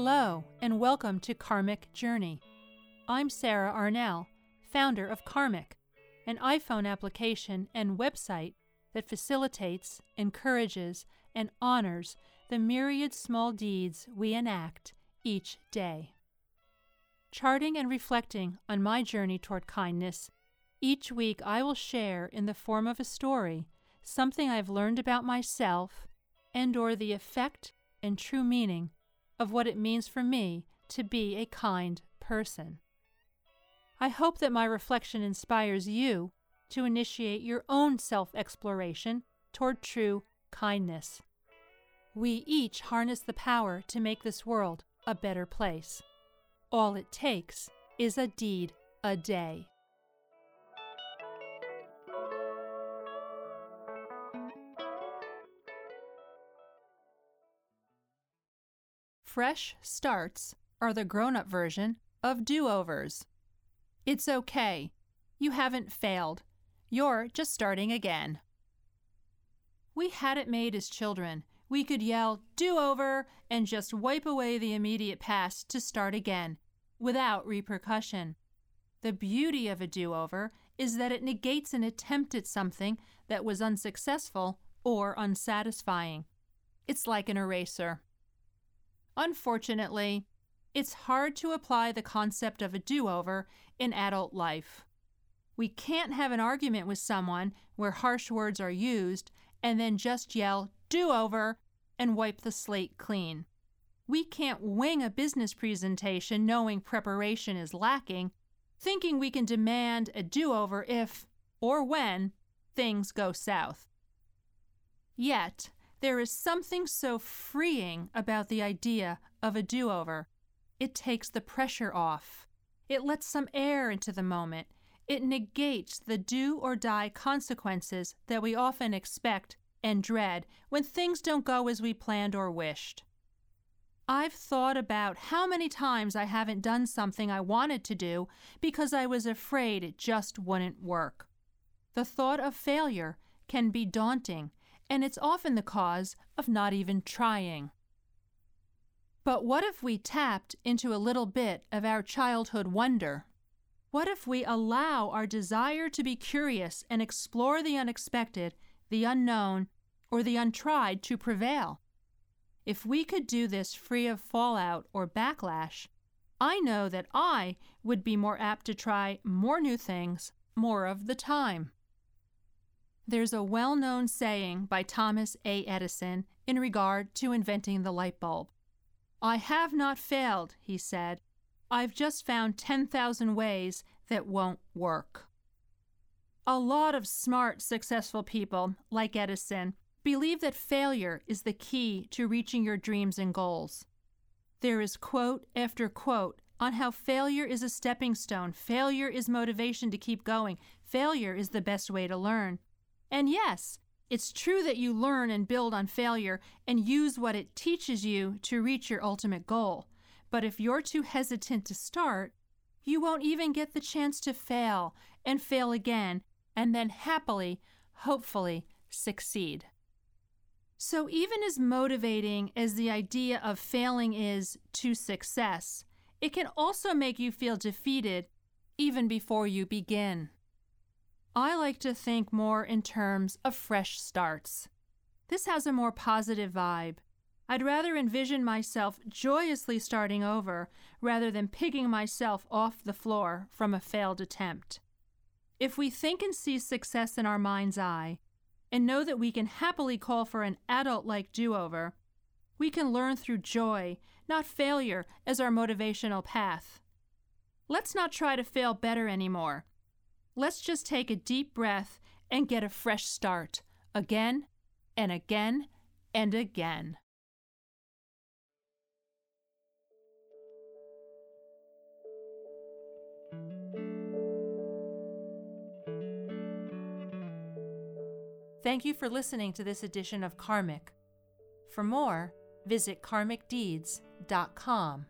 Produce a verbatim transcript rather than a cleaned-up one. Hello, and welcome to Karmic Journey. I'm Sarah Arnell, founder of Karmic, an iPhone application and website that facilitates, encourages, and honors the myriad small deeds we enact each day. Charting and reflecting on my journey toward kindness, each week I will share in the form of a story something I've learned about myself and/or the effect and true meaning of what it means for me to be a kind person. I hope that my reflection inspires you to initiate your own self-exploration toward true kindness. We each harness the power to make this world a better place. All it takes is a deed a day. Fresh starts are the grown-up version of do-overs. It's okay. You haven't failed. You're just starting again. We had it made as children. We could yell, do-over, and just wipe away the immediate past to start again, without repercussion. The beauty of a do-over is that it negates an attempt at something that was unsuccessful or unsatisfying. It's like an eraser. Unfortunately, it's hard to apply the concept of a do-over in adult life. We can't have an argument with someone where harsh words are used and then just yell, do-over, and wipe the slate clean. We can't wing a business presentation knowing preparation is lacking, thinking we can demand a do-over if, or when, things go south. Yet, there is something so freeing about the idea of a do-over. It takes the pressure off. It lets some air into the moment. It negates the do-or-die consequences that we often expect and dread when things don't go as we planned or wished. I've thought about how many times I haven't done something I wanted to do because I was afraid it just wouldn't work. The thought of failure can be daunting, and it's often the cause of not even trying. But what if we tapped into a little bit of our childhood wonder? What if we allow our desire to be curious and explore the unexpected, the unknown, or the untried to prevail? If we could do this free of fallout or backlash, I know that I would be more apt to try more new things more of the time. There's a well-known saying by Thomas A. Edison in regard to inventing the light bulb. "I have not failed," he said. "I've just found ten thousand ways that won't work." A lot of smart, successful people, like Edison, believe that failure is the key to reaching your dreams and goals. There is quote after quote on how failure is a stepping stone, failure is motivation to keep going, failure is the best way to learn. And yes, it's true that you learn and build on failure and use what it teaches you to reach your ultimate goal. But if you're too hesitant to start, you won't even get the chance to fail and fail again and then happily, hopefully, succeed. So even as motivating as the idea of failing is to success, it can also make you feel defeated even before you begin. I like to think more in terms of fresh starts. This has a more positive vibe. I'd rather envision myself joyously starting over rather than picking myself off the floor from a failed attempt. If we think and see success in our mind's eye and know that we can happily call for an adult-like do-over, we can learn through joy, not failure, as our motivational path. Let's not try to fail better anymore. Let's just take a deep breath and get a fresh start, again and again and again. Thank you for listening to this edition of Karmic. For more, visit karmic deeds dot com.